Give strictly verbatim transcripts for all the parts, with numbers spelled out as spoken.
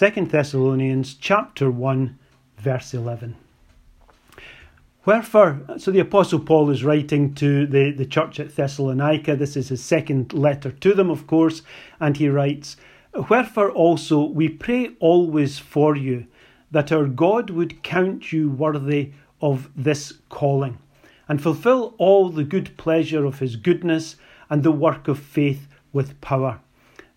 Second Thessalonians chapter one, verse eleven. Wherefore, so the Apostle Paul is writing to the, the church at Thessalonica. This is his second letter to them, of course, and he writes, "Wherefore also we pray always for you, that our God would count you worthy of this calling, and fulfill all the good pleasure of his goodness and the work of faith with power,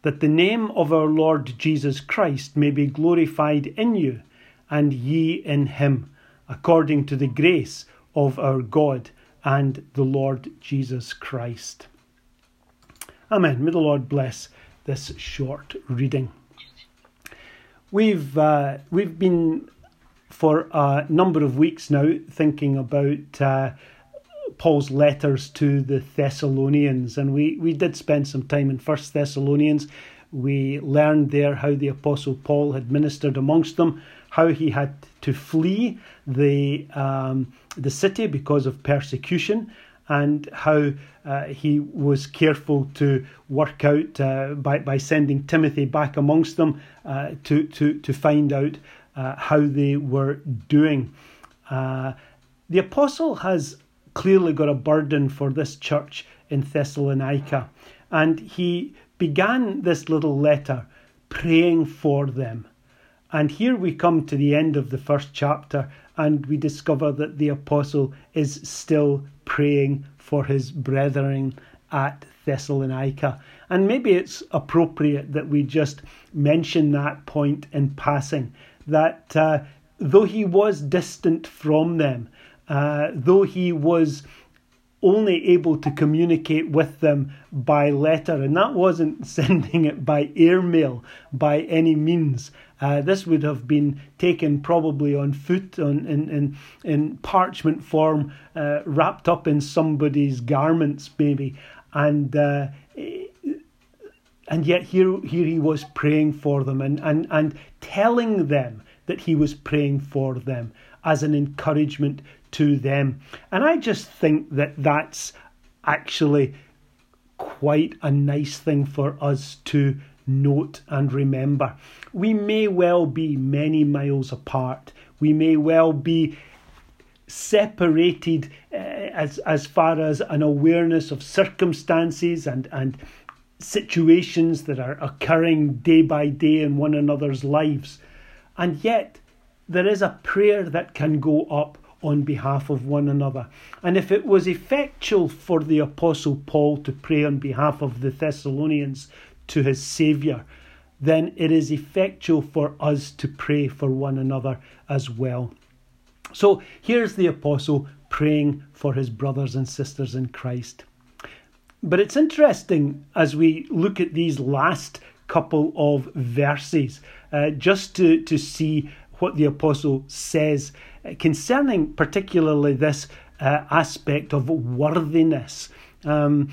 that the name of our Lord Jesus Christ may be glorified in you, and ye in him, according to the grace of our God and the Lord Jesus Christ." Amen. May the Lord bless this short reading. We've uh, we've been for a number of weeks now thinking about uh, Paul's letters to the Thessalonians, and we, we did spend some time in First Thessalonians. We learned there how the Apostle Paul had ministered amongst them, how he had to flee the um, the city because of persecution, and how uh, he was careful to work out uh, by by sending Timothy back amongst them uh, to to to find out uh, how they were doing. Uh, the apostle has clearly got a burden for this church in Thessalonica, and he began this little letter praying for them. And here we come to the end of the first chapter, and we discover that the apostle is still praying for his brethren at Thessalonica. And maybe it's appropriate that we just mention that point in passing, that uh, though he was distant from them, uh, though he was only able to communicate with them by letter, and that wasn't sending it by airmail by any means. Uh, this would have been taken probably on foot, on in in, in parchment form, uh, wrapped up in somebody's garments, maybe. And uh, and yet here here he was praying for them, and, and and telling them that he was praying for them as an encouragement to them. And I just think that that's actually quite a nice thing for us to note and remember. We may well be many miles apart. We may well be separated uh, as as far as an awareness of circumstances and, and situations that are occurring day by day in one another's lives. And yet there is a prayer that can go up on behalf of one another. And if it was effectual for the Apostle Paul to pray on behalf of the Thessalonians to his Saviour, then it is effectual for us to pray for one another as well. So here's the Apostle praying for his brothers and sisters in Christ. But it's interesting as we look at these last couple of verses, uh, just to, to see what the Apostle says concerning particularly this uh, aspect of worthiness. Um,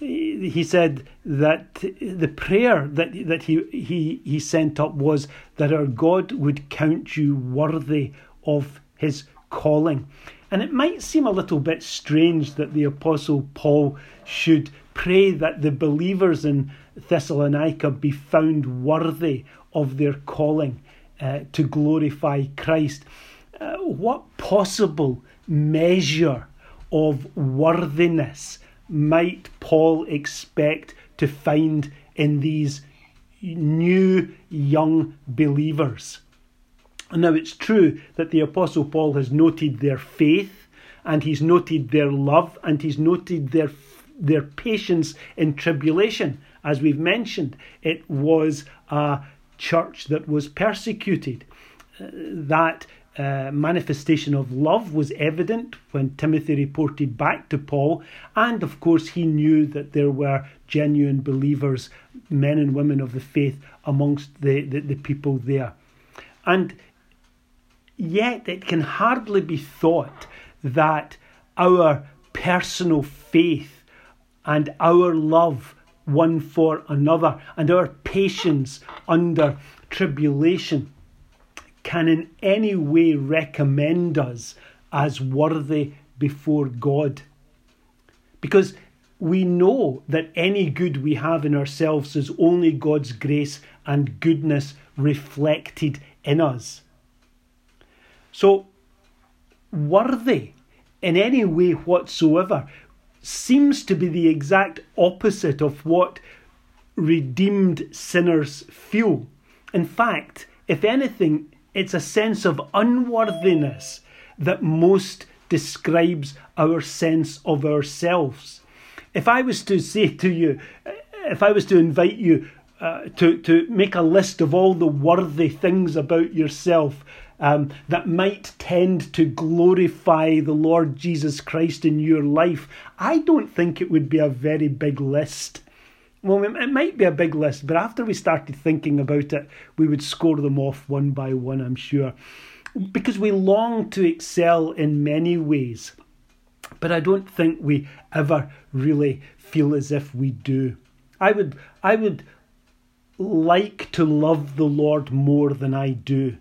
he said that the prayer that that he, he he sent up was that our God would count you worthy of his calling. And it might seem a little bit strange that the Apostle Paul should pray that the believers in Thessalonica be found worthy of their calling uh, to glorify Christ. Uh, what possible measure of worthiness might Paul expect to find in these new young believers? Now, it's true that the Apostle Paul has noted their faith, and he's noted their love, and he's noted their their patience in tribulation. As we've mentioned, it was a church that was persecuted. Uh, that Uh, manifestation of love was evident when Timothy reported back to Paul, and of course he knew that there were genuine believers, men and women of the faith amongst the, the, the people there. And yet it can hardly be thought that our personal faith and our love one for another and our patience under tribulation can in any way recommend us as worthy before God. Because we know that any good we have in ourselves is only God's grace and goodness reflected in us. So, worthy in any way whatsoever seems to be the exact opposite of what redeemed sinners feel. In fact, if anything, it's a sense of unworthiness that most describes our sense of ourselves. If I was to say to you, if I was to invite you uh, to, to make a list of all the worthy things about yourself um, that might tend to glorify the Lord Jesus Christ in your life, I don't think it would be a very big list. Well, it might be a big list, but after we started thinking about it, we would score them off one by one, I'm sure. Because we long to excel in many ways, but I don't think we ever really feel as if we do. I would, I would like to love the Lord more than I do.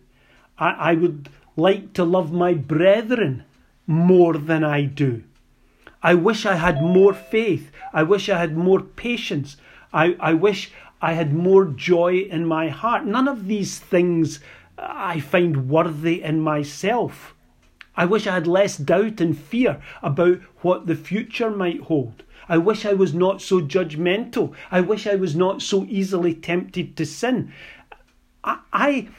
I, I would like to love my brethren more than I do. I wish I had more faith. I wish I had more patience. I, I wish I had more joy in my heart. None of these things I find worthy in myself. I wish I had less doubt and fear about what the future might hold. I wish I was not so judgmental. I wish I was not so easily tempted to sin. I, I,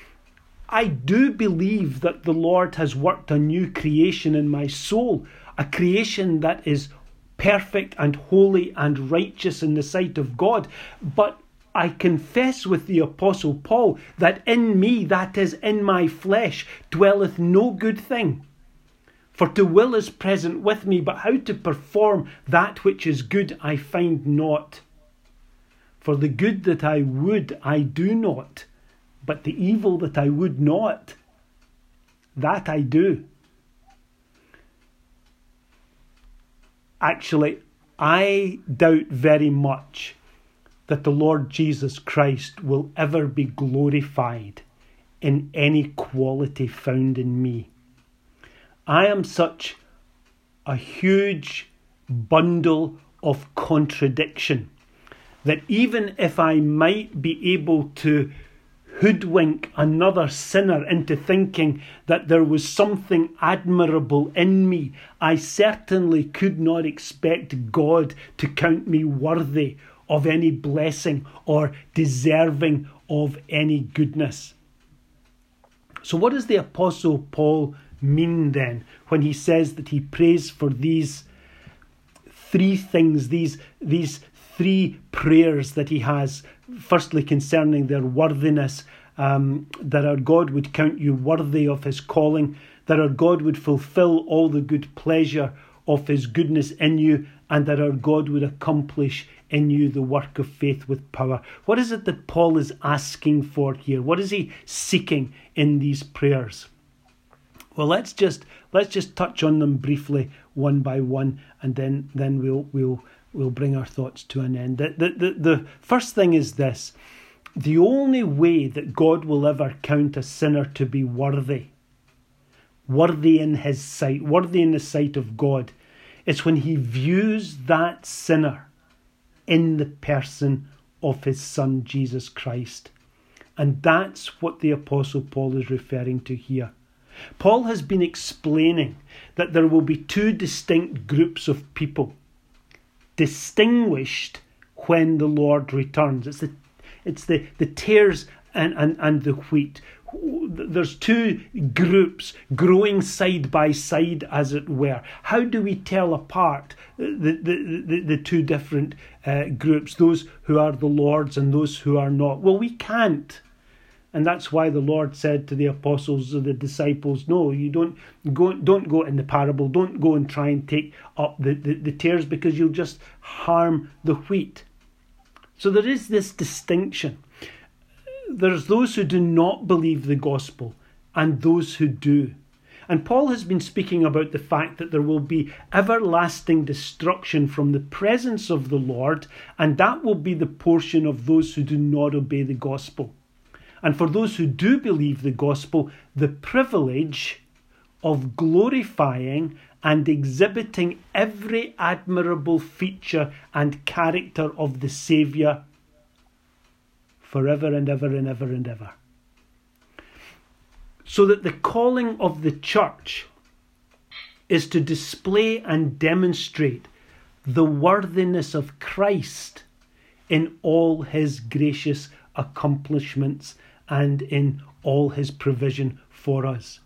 I do believe that the Lord has worked a new creation in my soul, a creation that is perfect and holy and righteous in the sight of God. But I confess with the Apostle Paul that in me, that is in my flesh, dwelleth no good thing. For to will is present with me, but how to perform that which is good I find not. For the good that I would I do not, but the evil that I would not, that I do. Actually, I doubt very much that the Lord Jesus Christ will ever be glorified in any quality found in me. I am such a huge bundle of contradiction that even if I might be able to hoodwink another sinner into thinking that there was something admirable in me, I certainly could not expect God to count me worthy of any blessing or deserving of any goodness. So what does the Apostle Paul mean then when he says that he prays for these three things, these, these three prayers that he has? Firstly, concerning their worthiness, um, that our God would count you worthy of his calling, that our God would fulfill all the good pleasure of his goodness in you, and that our God would accomplish in you the work of faith with power. What is it that Paul is asking for here? What is he seeking in these prayers? Well, let's just let's just touch on them briefly, one by one, and then then we'll we'll. We'll bring our thoughts to an end. The, the, the first thing is this. The only way that God will ever count a sinner to be worthy, worthy in his sight, worthy in the sight of God, is when he views that sinner in the person of his Son, Jesus Christ. And that's what the Apostle Paul is referring to here. Paul has been explaining that there will be two distinct groups of people, distinguished when the Lord returns. It's the it's the, the tares and, and, and the wheat. There's two groups growing side by side, as it were. How do we tell apart the, the, the, the two different uh, groups, those who are the Lord's and those who are not? Well, we can't. And that's why the Lord said to the apostles or the disciples, no, you don't go don't go in the parable. Don't go and try and take up the, the, the tares, because you'll just harm the wheat. So there is this distinction. There's those who do not believe the gospel and those who do. And Paul has been speaking about the fact that there will be everlasting destruction from the presence of the Lord, and that will be the portion of those who do not obey the gospel. And for those who do believe the gospel, the privilege of glorifying and exhibiting every admirable feature and character of the Saviour forever and ever and ever and ever. so that the calling of the church is to display and demonstrate the worthiness of Christ in all his gracious accomplishments and in all his provision for us.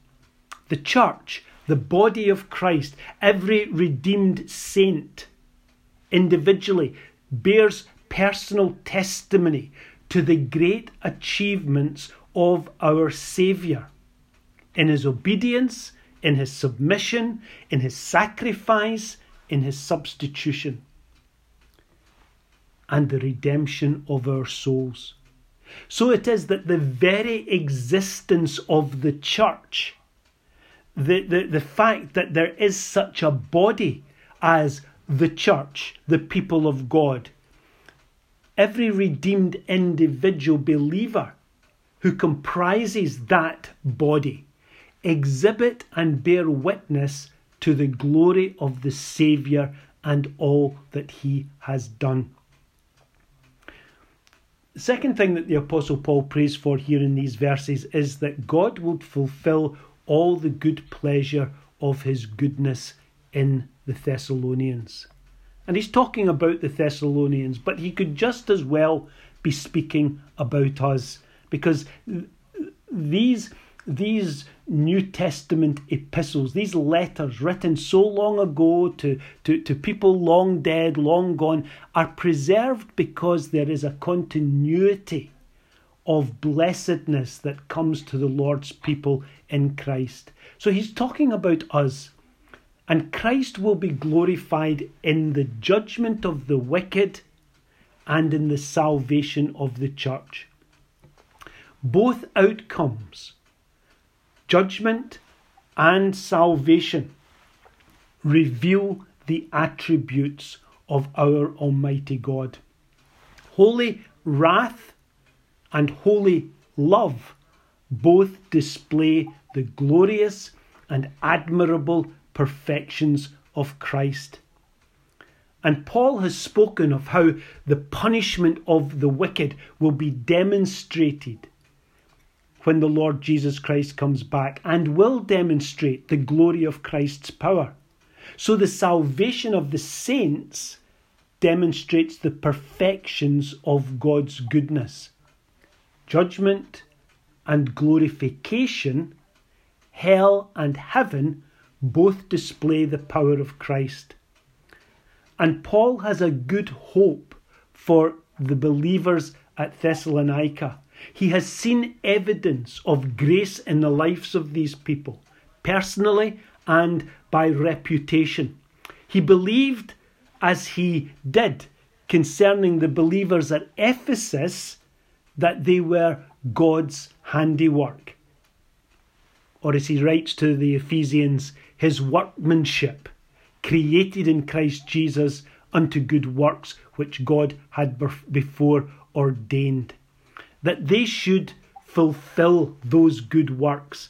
The church, the body of Christ, every redeemed saint individually bears personal testimony to the great achievements of our Saviour in his obedience, in his submission, in his sacrifice, in his substitution, and the redemption of our souls. So it is that the very existence of the church, the, the, the fact that there is such a body as the church, the people of God, every redeemed individual believer who comprises that body exhibit and bear witness to the glory of the Saviour and all that he has done. The second thing that the Apostle Paul prays for here in these verses is that God would fulfil all the good pleasure of his goodness in the Thessalonians. And he's talking about the Thessalonians, but he could just as well be speaking about us, because these, these New Testament epistles, these letters written so long ago to, to, to people long dead, long gone, are preserved because there is a continuity of blessedness that comes to the Lord's people in Christ. So he's talking about us. And Christ will be glorified in the judgment of the wicked and in the salvation of the church. Both outcomes, judgment and salvation, reveal the attributes of our Almighty God. Holy wrath and holy love both display the glorious and admirable perfections of Christ. And Paul has spoken of how the punishment of the wicked will be demonstrated when the Lord Jesus Christ comes back, and will demonstrate the glory of Christ's power. So the salvation of the saints demonstrates the perfections of God's goodness. Judgment and glorification, hell and heaven, both display the power of Christ. And Paul has a good hope for the believers at Thessalonica. He has seen evidence of grace in the lives of these people, personally and by reputation. He believed as he did concerning the believers at Ephesus that they were God's handiwork. Or as he writes to the Ephesians, his workmanship, created in Christ Jesus unto good works which God had before ordained, that they should fulfill those good works.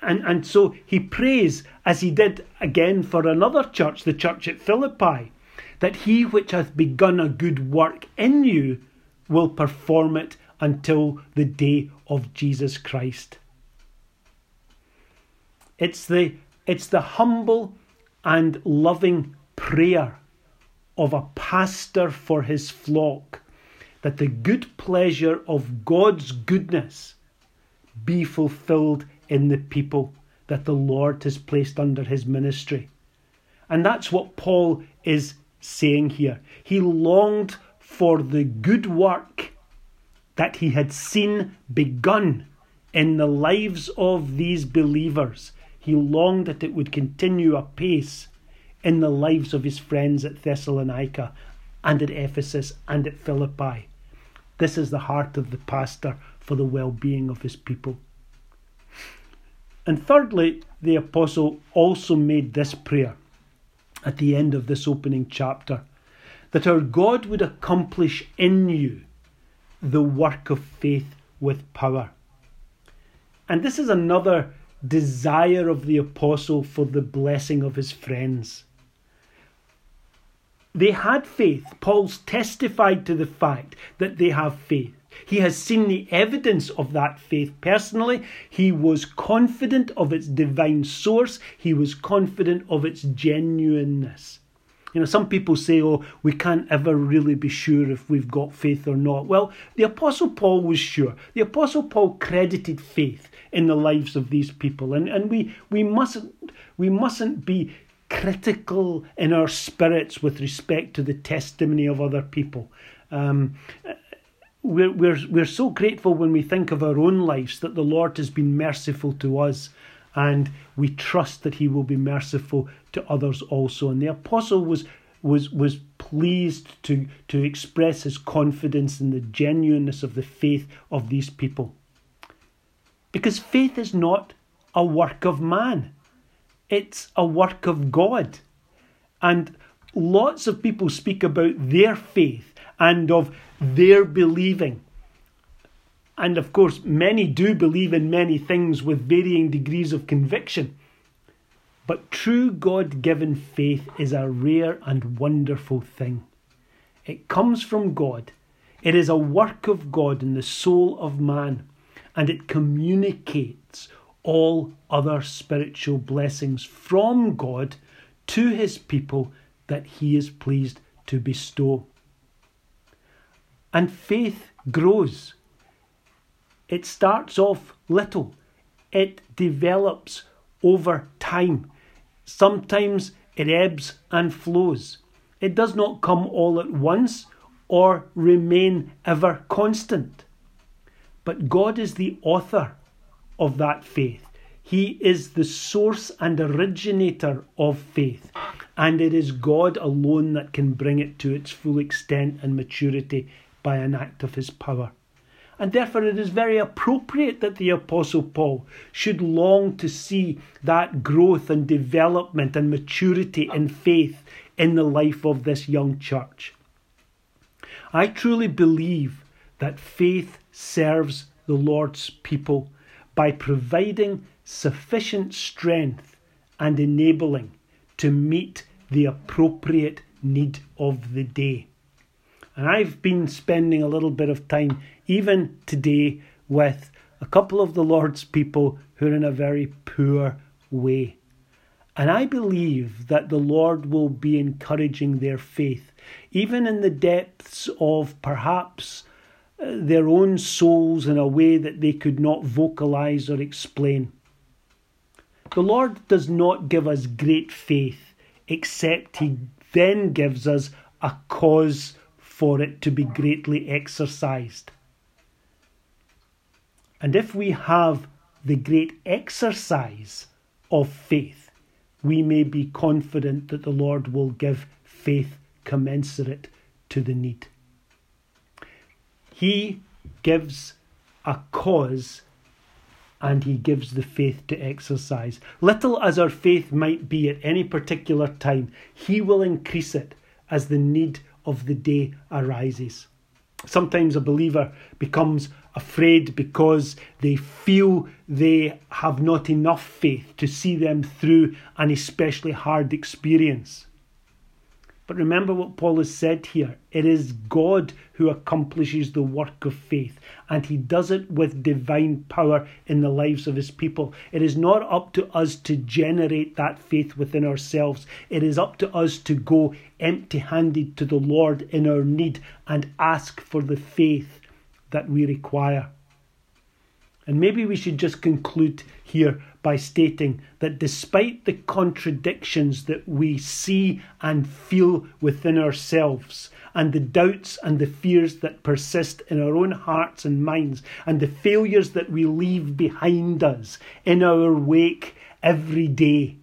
And, and so he prays, as he did again for another church, the church at Philippi, that he which hath begun a good work in you will perform it until the day of Jesus Christ. It's the, it's the humble and loving prayer of a pastor for his flock that the good pleasure of God's goodness be fulfilled in the people that the Lord has placed under his ministry. And that's what Paul is saying here. He longed for the good work that he had seen begun in the lives of these believers. He longed that it would continue apace in the lives of his friends at Thessalonica and at Ephesus and at Philippi. This is the heart of the pastor for the well-being of his people. And thirdly, the apostle also made this prayer at the end of this opening chapter, that our God would accomplish in you the work of faith with power. And this is another desire of the apostle for the blessing of his friends. They had faith. Paul's testified to the fact that they have faith. He has seen the evidence of that faith personally. He was confident of its divine source. He was confident of its genuineness. You know, some people say, oh, we can't ever really be sure if we've got faith or not. Well, the Apostle Paul was sure. The Apostle Paul credited faith in the lives of these people. And, and we, we mustn't we mustn't be critical in our spirits with respect to the testimony of other people. Um, we're, we're, we're so grateful when we think of our own lives that the Lord has been merciful to us. And we trust that he will be merciful to others also. And the apostle was was was pleased to, to express his confidence in the genuineness of the faith of these people. Because faith is not a work of man. It's a work of God. And lots of people speak about their faith and of their believing. And of course, many do believe in many things with varying degrees of conviction. But true God-given faith is a rare and wonderful thing. It comes from God. It is a work of God in the soul of man. And it communicates all other spiritual blessings from God to his people that he is pleased to bestow. And faith grows. It starts off little. It develops over time. Sometimes it ebbs and flows. It does not come all at once or remain ever constant. But God is the author of that faith. He is the source and originator of faith. And it is God alone that can bring it to its full extent and maturity by an act of his power. And therefore it is very appropriate that the Apostle Paul should long to see that growth and development and maturity in faith in the life of this young church. I truly believe that faith serves the Lord's people by providing sufficient strength and enabling to meet the appropriate need of the day. And I've been spending a little bit of time, even today, with a couple of the Lord's people who are in a very poor way. And I believe that the Lord will be encouraging their faith, even in the depths of perhaps their own souls in a way that they could not vocalize or explain. The Lord does not give us great faith, except he then gives us a cause for it to be greatly exercised. And if we have the great exercise of faith, we may be confident that the Lord will give faith commensurate to the need. He gives a cause and he gives the faith to exercise. Little as our faith might be at any particular time, he will increase it as the need of the day arises. Sometimes a believer becomes afraid because they feel they have not enough faith to see them through an especially hard experience. But remember what Paul has said here. It is God who accomplishes the work of faith, and he does it with divine power in the lives of his people. It is not up to us to generate that faith within ourselves. It is up to us to go empty-handed to the Lord in our need and ask for the faith that we require. And maybe we should just conclude here by stating that despite the contradictions that we see and feel within ourselves, and the doubts and the fears that persist in our own hearts and minds, and the failures that we leave behind us in our wake every day,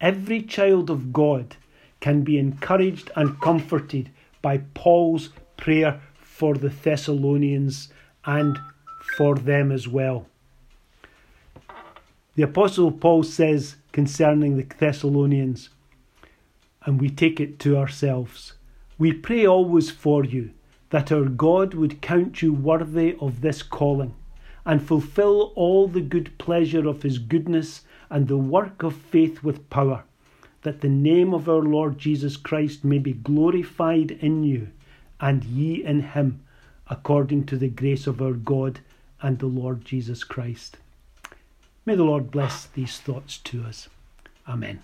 every child of God can be encouraged and comforted by Paul's prayer for the Thessalonians and for them as well. The Apostle Paul says concerning the Thessalonians, and we take it to ourselves, "We pray always for you, that our God would count you worthy of this calling, and fulfill all the good pleasure of his goodness and the work of faith with power, that the name of our Lord Jesus Christ may be glorified in you, and ye in him, according to the grace of our God and the Lord Jesus Christ. May the Lord bless these thoughts to us. Amen.